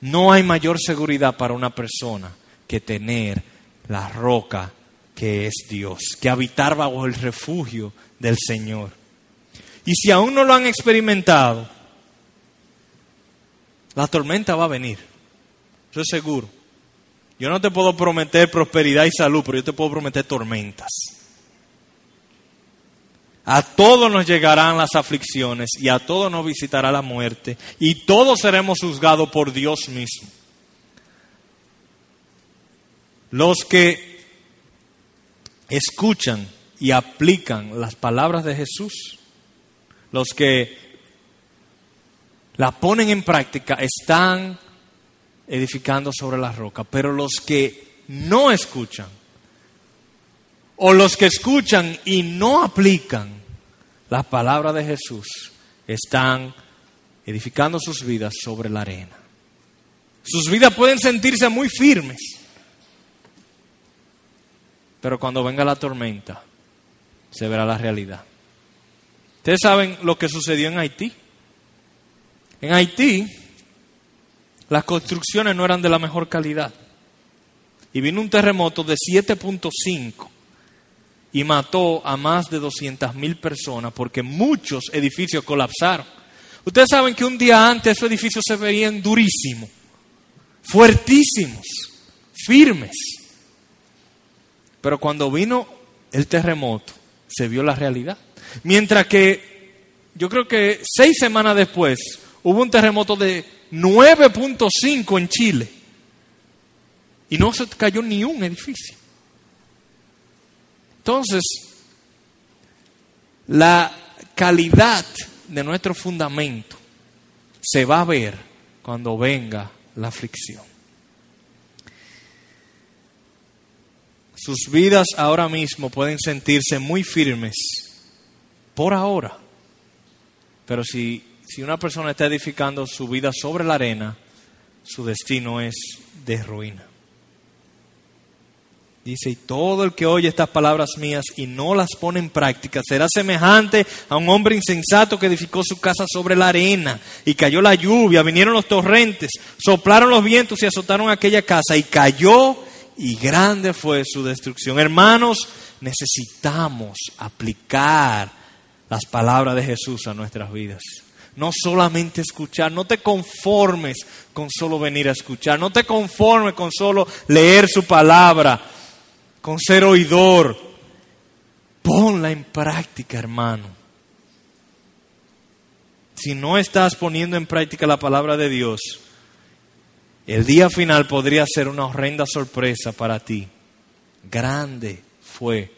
No hay mayor seguridad para una persona que tener la roca que es Dios, que habitar bajo el refugio del Señor. Y si aún no lo han experimentado, la tormenta va a venir. Eso es seguro. Yo no te puedo prometer prosperidad y salud, pero yo te puedo prometer tormentas. A todos nos llegarán las aflicciones y a todos nos visitará la muerte y todos seremos juzgados por Dios mismo. Los que escuchan y aplican las palabras de Jesús, los que la ponen en práctica, están edificando sobre la roca. Pero los que no escuchan, o los que escuchan y no aplican las palabras de Jesús, están edificando sus vidas sobre la arena. Sus vidas pueden sentirse muy firmes, pero cuando venga la tormenta, se verá la realidad. Ustedes saben lo que sucedió en Haití. En Haití, las construcciones no eran de la mejor calidad. Y vino un terremoto de 7.5 y mató a más de 200,000 personas porque muchos edificios colapsaron. Ustedes saben que un día antes esos edificios se veían durísimos, fuertísimos, firmes. Pero cuando vino el terremoto, se vio la realidad. Mientras que, yo creo que 6 semanas después, hubo un terremoto de 9.5 en Chile. Y no se cayó ni un edificio. Entonces, la calidad de nuestro fundamento se va a ver cuando venga la aflicción. Sus vidas ahora mismo pueden sentirse muy firmes por ahora. Pero si una persona está edificando su vida sobre la arena, su destino es de ruina. Dice, y todo el que oye estas palabras mías y no las pone en práctica será semejante a un hombre insensato que edificó su casa sobre la arena y cayó la lluvia, vinieron los torrentes, soplaron los vientos y azotaron aquella casa y cayó. Y grande fue su destrucción. Hermanos, necesitamos aplicar las palabras de Jesús a nuestras vidas. No solamente escuchar, no te conformes con solo venir a escuchar, no te conformes con solo leer su palabra, con ser oidor. Ponla en práctica, hermano. si no estás poniendo en práctica la palabra de Dios, el día final podría ser una horrenda sorpresa para ti. Grande fue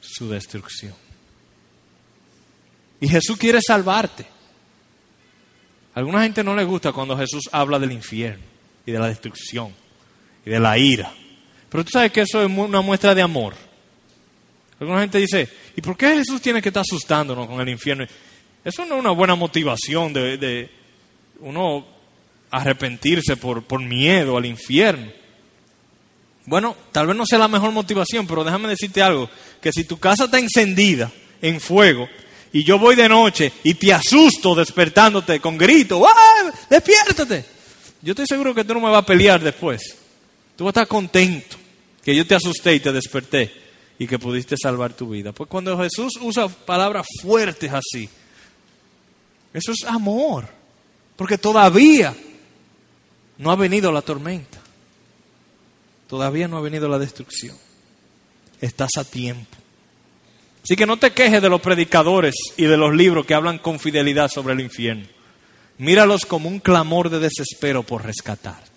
su destrucción. Y Jesús quiere salvarte. A alguna gente no le gusta cuando Jesús habla del infierno y de la destrucción y de la ira. Pero tú sabes que eso es una muestra de amor. Alguna gente dice, ¿y por qué Jesús tiene que estar asustándonos con el infierno? Eso no es una buena motivación de uno arrepentirse por miedo al infierno. Bueno, tal vez no sea la mejor motivación, pero déjame decirte algo. Que si tu casa está encendida en fuego y yo voy de noche y te asusto despertándote con gritos, ¡ah, despiértate! Yo estoy seguro que tú no me vas a pelear después. Tú vas a estar contento que yo te asusté y te desperté y que pudiste salvar tu vida. Pues cuando Jesús usa palabras fuertes así, eso es amor. Porque todavía no ha venido la tormenta. Todavía no ha venido la destrucción. Estás a tiempo. Así que no te quejes de los predicadores y de los libros que hablan con fidelidad sobre el infierno. Míralos como un clamor de desespero por rescatarte.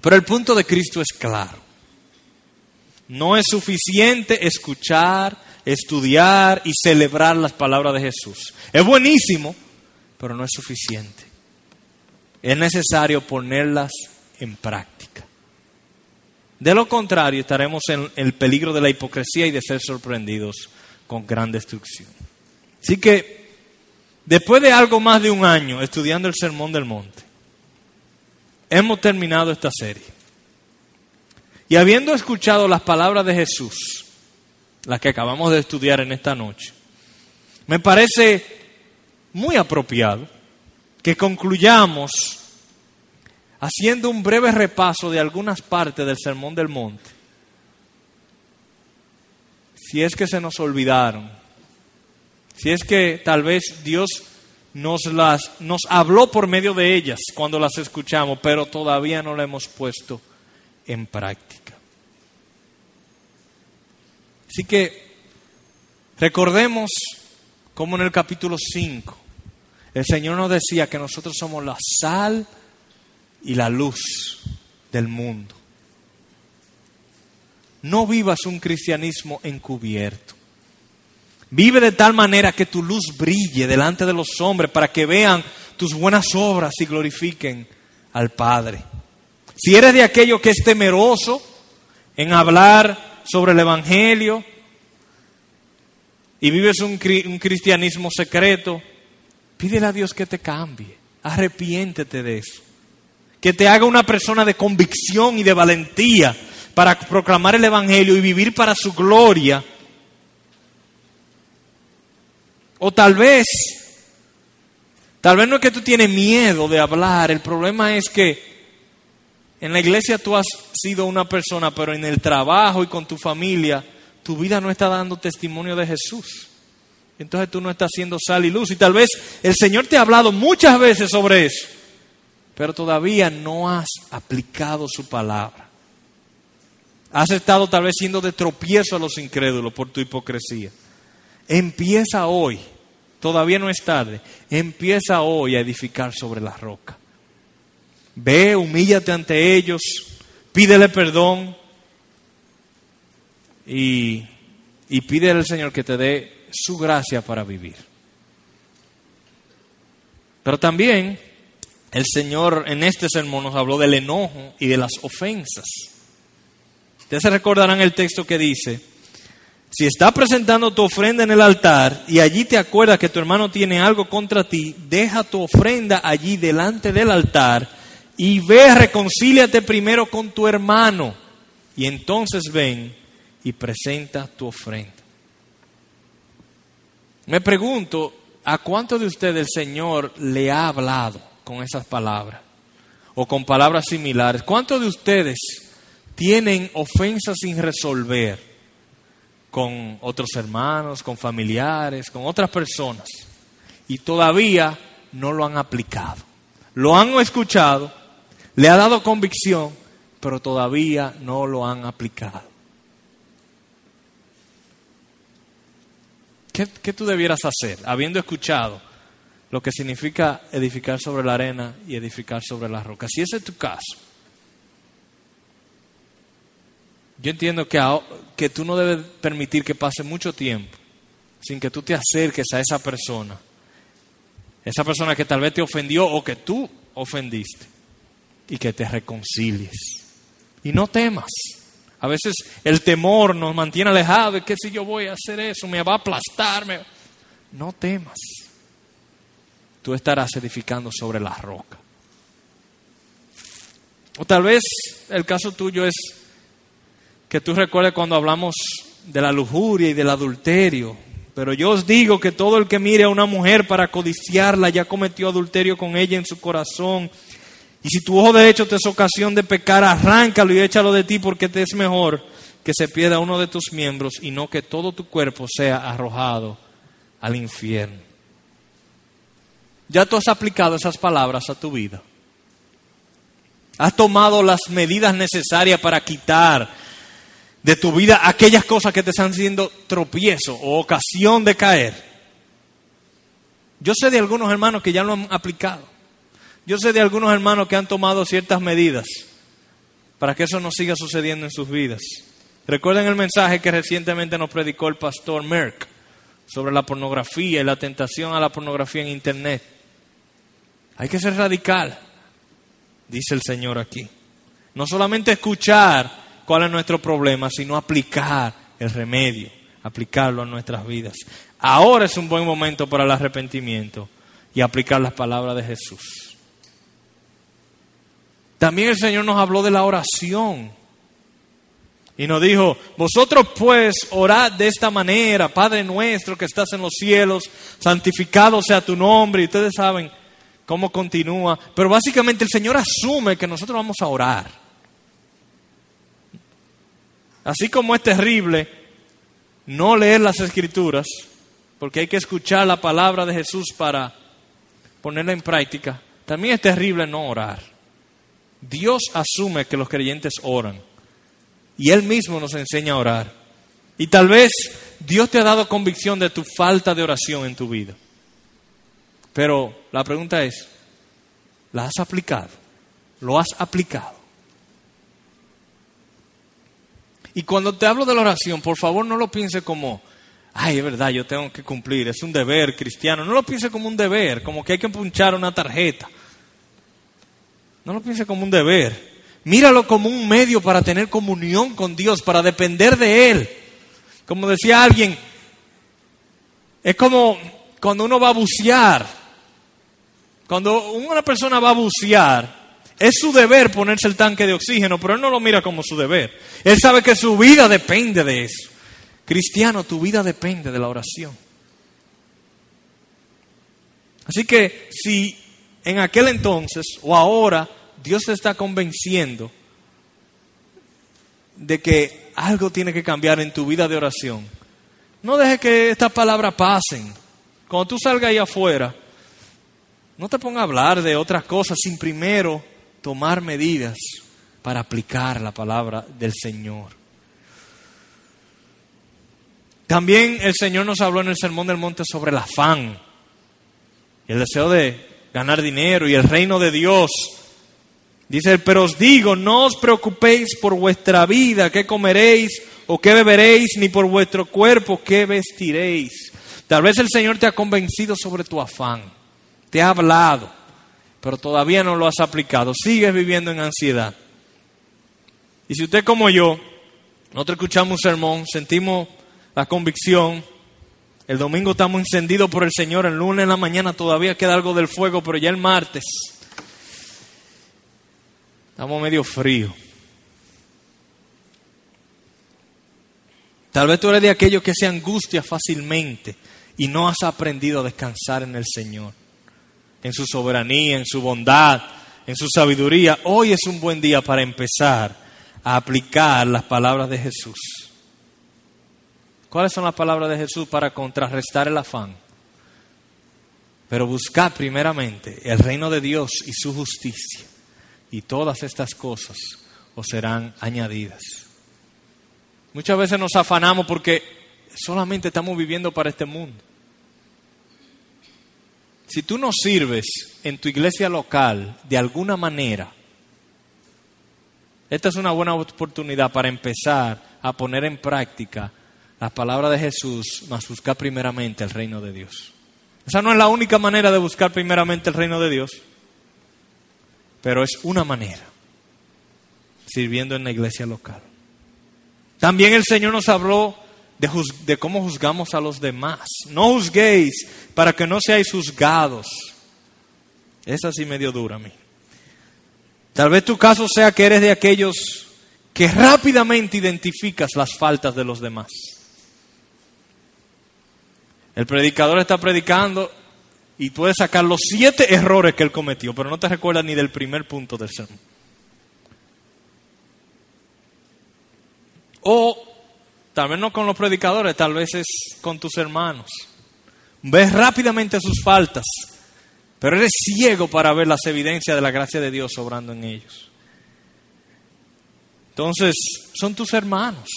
Pero el punto de Cristo es claro. No es suficiente escuchar, estudiar y celebrar las palabras de Jesús. Es buenísimo, pero no es suficiente. Es necesario ponerlas en práctica. De lo contrario, estaremos en el peligro de la hipocresía y de ser sorprendidos con gran destrucción. Así que, después de algo más de un año estudiando el Sermón del Monte, hemos terminado esta serie. Y habiendo escuchado las palabras de Jesús, las que acabamos de estudiar en esta noche, me parece muy apropiado que concluyamos haciendo un breve repaso de algunas partes del Sermón del Monte, si es que se nos olvidaron. Si es que tal vez Dios nos habló por medio de ellas cuando las escuchamos, pero todavía no las hemos puesto en práctica. Así que recordemos cómo en el capítulo 5 el Señor nos decía que nosotros somos la sal y la luz del mundo. No vivas un cristianismo encubierto. Vive de tal manera que tu luz brille delante de los hombres para que vean tus buenas obras y glorifiquen al Padre. Si eres de aquello que es temeroso en hablar sobre el Evangelio y vives un cristianismo secreto, pídele a Dios que te cambie. Arrepiéntete de eso. Que te haga una persona de convicción y de valentía para proclamar el Evangelio y vivir para su gloria. O tal vez no es que tú tienes miedo de hablar. El problema es que en la iglesia tú has sido una persona, pero en el trabajo y con tu familia, tu vida no está dando testimonio de Jesús. Entonces tú no estás siendo sal y luz. Y tal vez el Señor te ha hablado muchas veces sobre eso, pero todavía no has aplicado su palabra. Has estado tal vez siendo de tropiezo a los incrédulos por tu hipocresía. Empieza hoy, todavía no es tarde, empieza hoy a edificar sobre la roca. Ve, humíllate ante ellos, pídele perdón y pídele al Señor que te dé su gracia para vivir. Pero también el Señor en este sermón nos habló del enojo y de las ofensas. Ustedes se recordarán el texto que dice: si estás presentando tu ofrenda en el altar y allí te acuerdas que tu hermano tiene algo contra ti, deja tu ofrenda allí delante del altar y ve, reconcíliate primero con tu hermano y entonces ven y presenta tu ofrenda. Me pregunto, ¿a cuántos de ustedes el Señor le ha hablado con esas palabras o con palabras similares? ¿Cuántos de ustedes tienen ofensas sin resolver con otros hermanos, con familiares, con otras personas, y todavía no lo han aplicado? Lo han escuchado, le ha dado convicción, pero todavía no lo han aplicado. ¿Qué tú debieras hacer, habiendo escuchado lo que significa edificar sobre la arena y edificar sobre la roca. Si ese es tu caso, yo entiendo que tú no debes permitir que pase mucho tiempo sin que tú te acerques a esa persona que tal vez te ofendió o que tú ofendiste, y que te reconcilies. Y no temas. A veces el temor nos mantiene alejados. ¿Qué si yo voy a hacer eso? ¿Me va a aplastar? No temas. Tú estarás edificando sobre la roca. O tal vez el caso tuyo es que tú recuerdes cuando hablamos de la lujuria y del adulterio. Pero yo os digo que todo el que mire a una mujer para codiciarla ya cometió adulterio con ella en su corazón. Y si tu ojo derecho te es ocasión de pecar, arráncalo y échalo de ti, porque te es mejor que se pierda uno de tus miembros y no que todo tu cuerpo sea arrojado al infierno. ¿Ya tú has aplicado esas palabras a tu vida? ¿Has tomado las medidas necesarias para quitar de tu vida aquellas cosas que te están siendo tropiezo o ocasión de caer? Yo sé de algunos hermanos que ya lo han aplicado. Yo sé de algunos hermanos que han tomado ciertas medidas para que eso no siga sucediendo en sus vidas. Recuerden el mensaje que recientemente nos predicó el pastor Merck sobre la pornografía y la tentación a la pornografía en internet. Hay que ser radical, dice el Señor aquí. No solamente escuchar cuál es nuestro problema, sino aplicar el remedio, aplicarlo a nuestras vidas. Ahora es un buen momento para el arrepentimiento y aplicar las palabras de Jesús. También el Señor nos habló de la oración y nos dijo: vosotros pues orad de esta manera: Padre nuestro que estás en los cielos, santificado sea tu nombre. Y ustedes saben cómo continúa, pero básicamente el Señor asume que nosotros vamos a orar. Así como es terrible no leer las Escrituras, porque hay que escuchar la palabra de Jesús para ponerla en práctica, también es terrible no orar. Dios asume que los creyentes oran y Él mismo nos enseña a orar. Y tal vez Dios te ha dado convicción de tu falta de oración en tu vida. Pero la pregunta es, ¿la has aplicado? ¿Lo has aplicado? Y cuando te hablo de la oración, por favor no lo piense como, ay, es verdad, yo tengo que cumplir, es un deber cristiano. No lo piense como un deber, como que hay que punchar una tarjeta. No lo pienses como un deber. Míralo como un medio para tener comunión con Dios, para depender de Él. Como decía alguien, es como cuando uno va a bucear. Cuando una persona va a bucear, es su deber ponerse el tanque de oxígeno, pero él no lo mira como su deber. Él sabe que su vida depende de eso. Cristiano, tu vida depende de la oración. Así que si en aquel entonces o ahora Dios te está convenciendo de que algo tiene que cambiar en tu vida de oración, no dejes que estas palabras pasen. Cuando tú salgas ahí afuera, no te pongas a hablar de otras cosas sin primero tomar medidas para aplicar la palabra del Señor. También el Señor nos habló en el Sermón del Monte sobre el afán y el deseo de ganar dinero y el reino de Dios. Dice: pero os digo, no os preocupéis por vuestra vida, qué comeréis o qué beberéis, ni por vuestro cuerpo, qué vestiréis. Tal vez el Señor te ha convencido sobre tu afán, te ha hablado, pero todavía no lo has aplicado. Sigues viviendo en ansiedad. Y si usted como yo, nosotros escuchamos un sermón, sentimos la convicción. El domingo estamos encendidos por el Señor, el lunes en la mañana todavía queda algo del fuego, pero ya el martes estamos medio frío. Tal vez tú eres de aquellos que se angustia fácilmente y no has aprendido a descansar en el Señor, en su soberanía, en su bondad, en su sabiduría. Hoy es un buen día para empezar a aplicar las palabras de Jesús. ¿Cuáles son las palabras de Jesús para contrarrestar el afán? Pero buscad primeramente el reino de Dios y su justicia, y todas estas cosas os serán añadidas. Muchas veces nos afanamos porque solamente estamos viviendo para este mundo. Si tú no sirves en tu iglesia local de alguna manera, esta es una buena oportunidad para empezar a poner en práctica las palabras de Jesús, más buscar primeramente el reino de Dios. Esa no es la única manera de buscar primeramente el reino de Dios, pero es una manera, sirviendo en la iglesia local. También el Señor nos habló de cómo juzgamos a los demás. No juzguéis para que no seáis juzgados. Esa sí me dio dura a mí. Tal vez tu caso sea que eres de aquellos que rápidamente identificas las faltas de los demás. El predicador está predicando y puedes sacar los 7 errores que él cometió, pero no te recuerdas ni del primer punto del sermón. O tal vez no con los predicadores, tal vez es con tus hermanos. Ves rápidamente sus faltas, pero eres ciego para ver las evidencias de la gracia de Dios obrando en ellos. Entonces, son tus hermanos.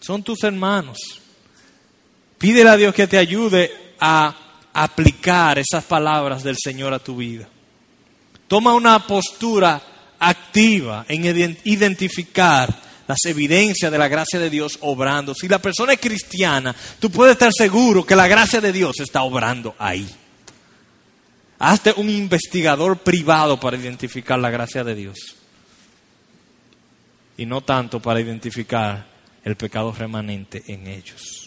Son tus hermanos. Pídele a Dios que te ayude a aplicar esas palabras del Señor a tu vida. Toma una postura activa en identificar las evidencias de la gracia de Dios obrando. Si la persona es cristiana, tú puedes estar seguro que la gracia de Dios está obrando ahí. Hazte un investigador privado para identificar la gracia de Dios. Y no tanto para identificar el pecado remanente en ellos.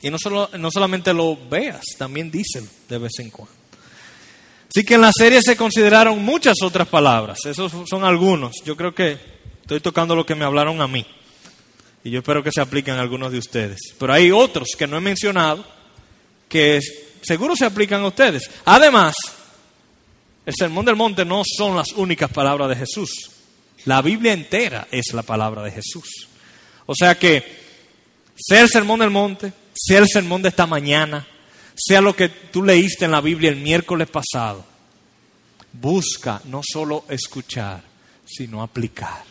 Y no solamente lo veas, también díselo de vez en cuando. Así que en la serie se consideraron muchas otras palabras. Esos son algunos. Yo creo que estoy tocando lo que me hablaron a mí. Y yo espero que se apliquen a algunos de ustedes. Pero hay otros que no he mencionado que seguro se aplican a ustedes. Además, el Sermón del Monte no son las únicas palabras de Jesús. La Biblia entera es la palabra de Jesús. O sea que, sea el Sermón del Monte, sea el sermón de esta mañana, sea lo que tú leíste en la Biblia el miércoles pasado, busca no solo escuchar, sino aplicar.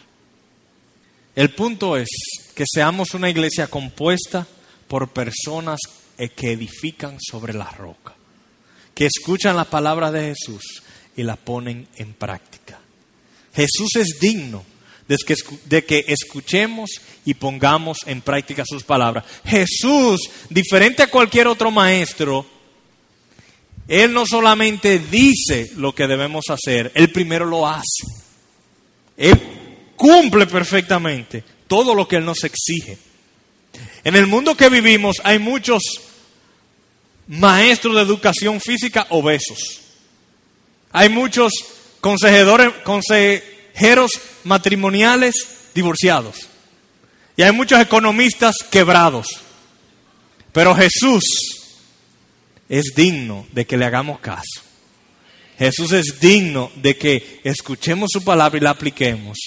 El punto es que seamos una iglesia compuesta por personas que edifican sobre la roca, que escuchan las palabras de Jesús y las ponen en práctica. Jesús es digno de que escuchemos y pongamos en práctica sus palabras. Jesús, diferente a cualquier otro maestro, Él no solamente dice lo que debemos hacer, Él primero lo hace. Él cumple perfectamente todo lo que Él nos exige. En el mundo que vivimos hay muchos maestros de educación física obesos. Hay muchos consejeros matrimoniales divorciados. Y hay muchos economistas quebrados. Pero Jesús es digno de que le hagamos caso. Jesús es digno de que escuchemos su palabra y la apliquemos.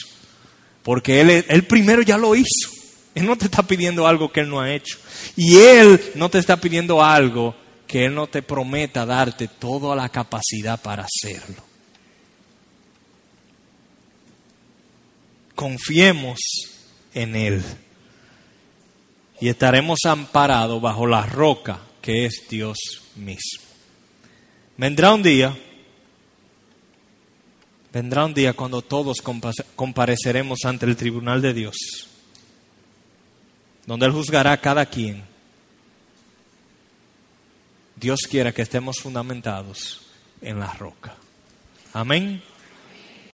Porque Él primero ya lo hizo. Él no te está pidiendo algo que Él no ha hecho. Y Él no te está pidiendo algo que Él no te prometa darte toda la capacidad para hacerlo. Confiemos en Él y estaremos amparados bajo la roca que es Dios mismo. Vendrá un día cuando todos compareceremos ante el tribunal de Dios, donde Él juzgará a cada quien. Dios quiera que estemos fundamentados en la roca. Amén.